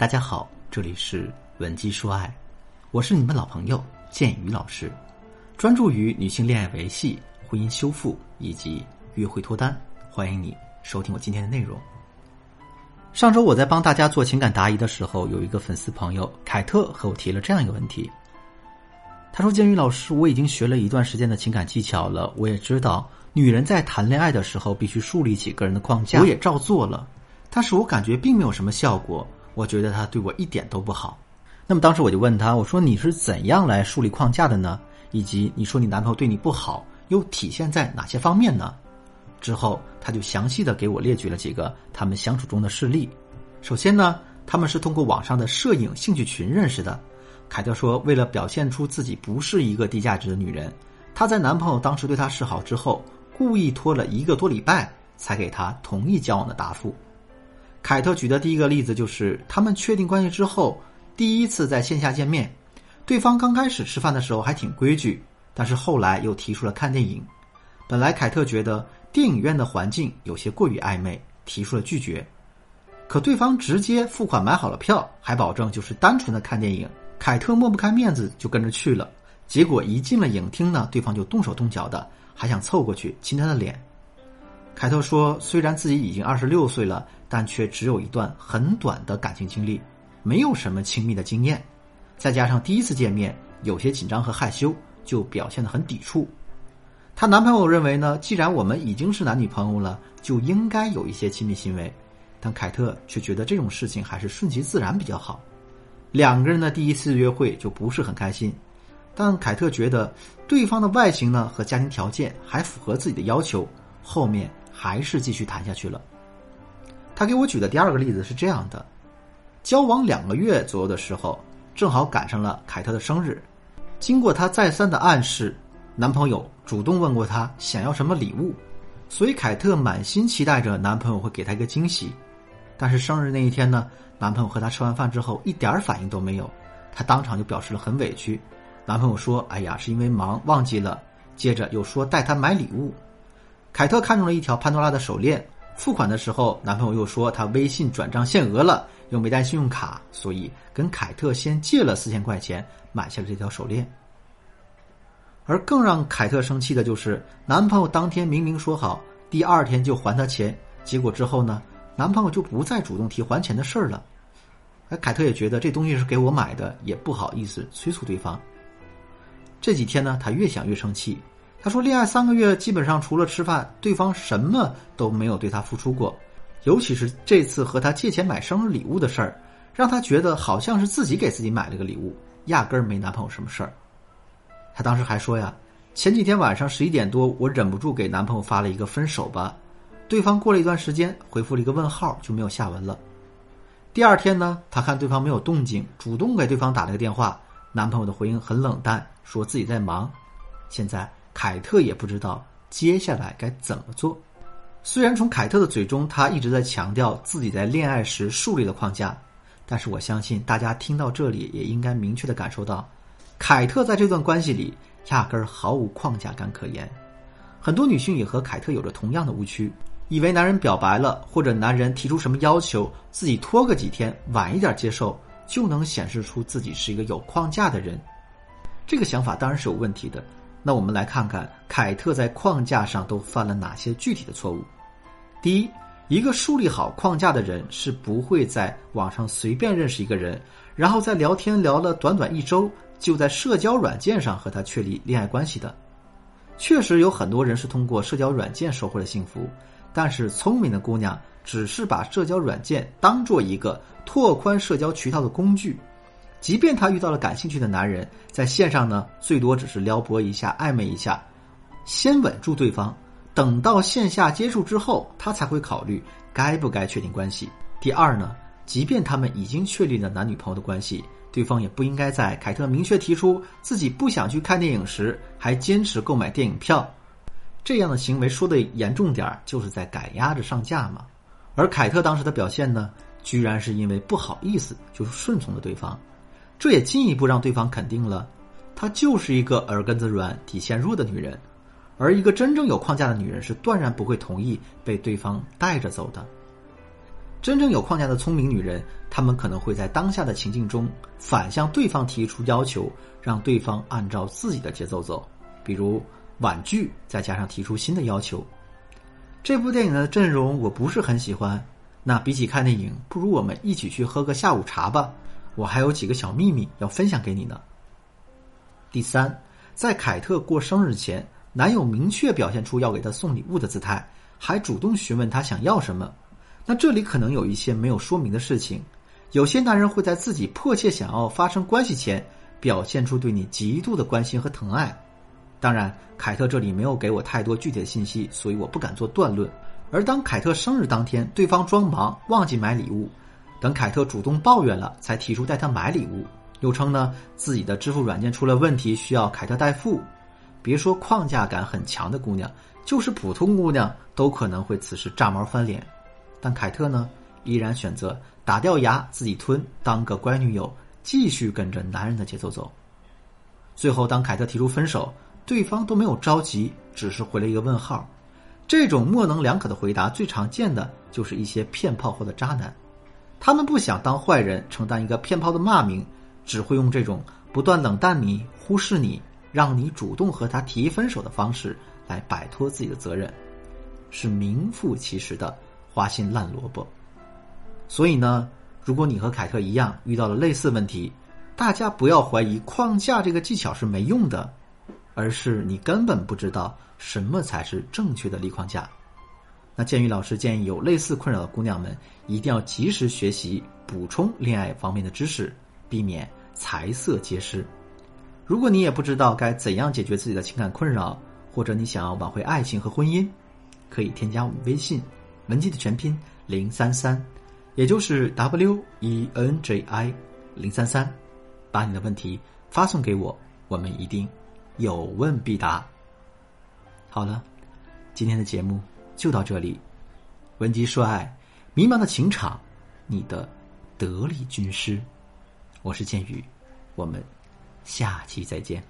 大家好，这里是文姬说爱，我是你们老朋友建宇老师，专注于女性恋爱维系、婚姻修复以及约会脱单，欢迎你收听我今天的内容。上周我在帮大家做情感答疑的时候，有一个粉丝朋友凯特和我提了这样一个问题，他说：“建宇老师，我已经学了一段时间的情感技巧了，我也知道女人在谈恋爱的时候必须树立起个人的框架，我也照做了，但是我感觉并没有什么效果，我觉得他对我一点都不好。”那么当时我就问他，我说：“你是怎样来树立框架的呢？以及你说你男朋友对你不好，又体现在哪些方面呢？”之后他就详细的给我列举了几个他们相处中的事例。首先呢，他们是通过网上的摄影兴趣群认识的。凯特说，为了表现出自己不是一个低价值的女人，她在男朋友当时对她示好之后，故意拖了1个多礼拜才给她同意交往的答复。凯特举的第一个例子就是他们确定关系之后第一次在线下见面，对方刚开始吃饭的时候还挺规矩，但是后来又提出了看电影。本来凯特觉得电影院的环境有些过于暧昧，提出了拒绝，可对方直接付款买好了票，还保证就是单纯的看电影。凯特抹不开面子就跟着去了，结果一进了影厅呢，对方就动手动脚的，还想凑过去亲他的脸。凯特说，虽然自己已经26岁了，但却只有一段很短的感情经历，没有什么亲密的经验，再加上第一次见面有些紧张和害羞，就表现得很抵触。她男朋友认为呢，既然我们已经是男女朋友了，就应该有一些亲密行为，但凯特却觉得这种事情还是顺其自然比较好。两个人的第一次约会就不是很开心，但凯特觉得对方的外形呢和家庭条件还符合自己的要求，后面还是继续谈下去了。她给我举的第二个例子是这样的，交往2个月左右的时候，正好赶上了凯特的生日，经过她再三的暗示，男朋友主动问过她想要什么礼物，所以凯特满心期待着男朋友会给她一个惊喜。但是生日那一天呢，男朋友和她吃完饭之后一点反应都没有，她当场就表示了很委屈。男朋友说：“哎呀，是因为忙忘记了。”接着又说带她买礼物。凯特看中了一条潘多拉的手链，付款的时候男朋友又说他微信转账限额了，又没带信用卡，所以跟凯特先借了4000块钱买下了这条手链。而更让凯特生气的就是男朋友当天明明说好第二天就还她钱，结果之后呢，男朋友就不再主动提还钱的事了。而凯特也觉得这东西是给我买的，也不好意思催促对方。这几天呢，她越想越生气，她说恋爱3个月基本上除了吃饭，对方什么都没有对她付出过，尤其是这次和她借钱买生日礼物的事儿，让她觉得好像是自己给自己买了个礼物，压根儿没男朋友什么事儿。她当时还说呀，前几天晚上11点多，我忍不住给男朋友发了一个分手吧，对方过了一段时间回复了一个问号，就没有下文了。第二天呢，她看对方没有动静，主动给对方打了个电话，男朋友的回应很冷淡，说自己在忙。现在凯特也不知道接下来该怎么做。虽然从凯特的嘴中她一直在强调自己在恋爱时树立的框架，但是我相信大家听到这里也应该明确的感受到，凯特在这段关系里压根儿毫无框架感可言。很多女性也和凯特有着同样的误区，以为男人表白了或者男人提出什么要求，自己拖个几天晚一点接受，就能显示出自己是一个有框架的人。这个想法当然是有问题的。那我们来看看凯特在框架上都犯了哪些具体的错误。第一，一个树立好框架的人是不会在网上随便认识一个人，然后在聊天聊了短短1周就在社交软件上和他确立恋爱关系的。确实有很多人是通过社交软件收获了幸福，但是聪明的姑娘只是把社交软件当作一个拓宽社交渠道的工具，即便她遇到了感兴趣的男人，在线上呢最多只是撩拨一下暧昧一下，先稳住对方，等到线下接触之后，她才会考虑该不该确定关系。第二呢，即便他们已经确立了男女朋友的关系，对方也不应该在凯特明确提出自己不想去看电影时还坚持购买电影票，这样的行为说的严重点就是在赶鸭子上架嘛。而凯特当时的表现呢，居然是因为不好意思就顺从了对方，这也进一步让对方肯定了她就是一个耳根子软底线弱的女人。而一个真正有框架的女人是断然不会同意被对方带着走的。真正有框架的聪明女人，她们可能会在当下的情境中反向对方提出要求，让对方按照自己的节奏走，比如婉拒再加上提出新的要求。这部电影的阵容我不是很喜欢，那比起看电影，不如我们一起去喝个下午茶吧，我还有几个小秘密要分享给你呢。第3，在凯特过生日前，男友明确表现出要给她送礼物的姿态，还主动询问她想要什么。那这里可能有一些没有说明的事情，有些男人会在自己迫切想要发生关系前，表现出对你极度的关心和疼爱。当然，凯特这里没有给我太多具体的信息，所以我不敢做断论。而当凯特生日当天，对方装忙忘记买礼物，等凯特主动抱怨了，才提出带她买礼物，又称呢自己的支付软件出了问题，需要凯特代付。别说框架感很强的姑娘，就是普通姑娘都可能会此时炸毛翻脸。但凯特呢，依然选择打掉牙自己吞，当个乖女友，继续跟着男人的节奏走。最后当凯特提出分手，对方都没有着急，只是回了一个问号。这种模棱两可的回答最常见的就是一些骗炮或者渣男，他们不想当坏人，承担一个骗炮的骂名，只会用这种不断冷淡你、忽视你，让你主动和他提分手的方式来摆脱自己的责任，是名副其实的花心烂萝卜。所以呢，如果你和凯特一样遇到了类似问题，大家不要怀疑框架这个技巧是没用的，而是你根本不知道什么才是正确的立框架。那建宇老师建议有类似困扰的姑娘们一定要及时学习补充恋爱方面的知识，避免财色皆失。如果你也不知道该怎样解决自己的情感困扰，或者你想要挽回爱情和婚姻，可以添加我们微信文姬的全拼033，也就是 WENJI 033，把你的问题发送给我，我们一定有问必答。好了，今天的节目就到这里。文姬说爱，迷茫的情场，你的得力军师。我是建宇，我们下期再见。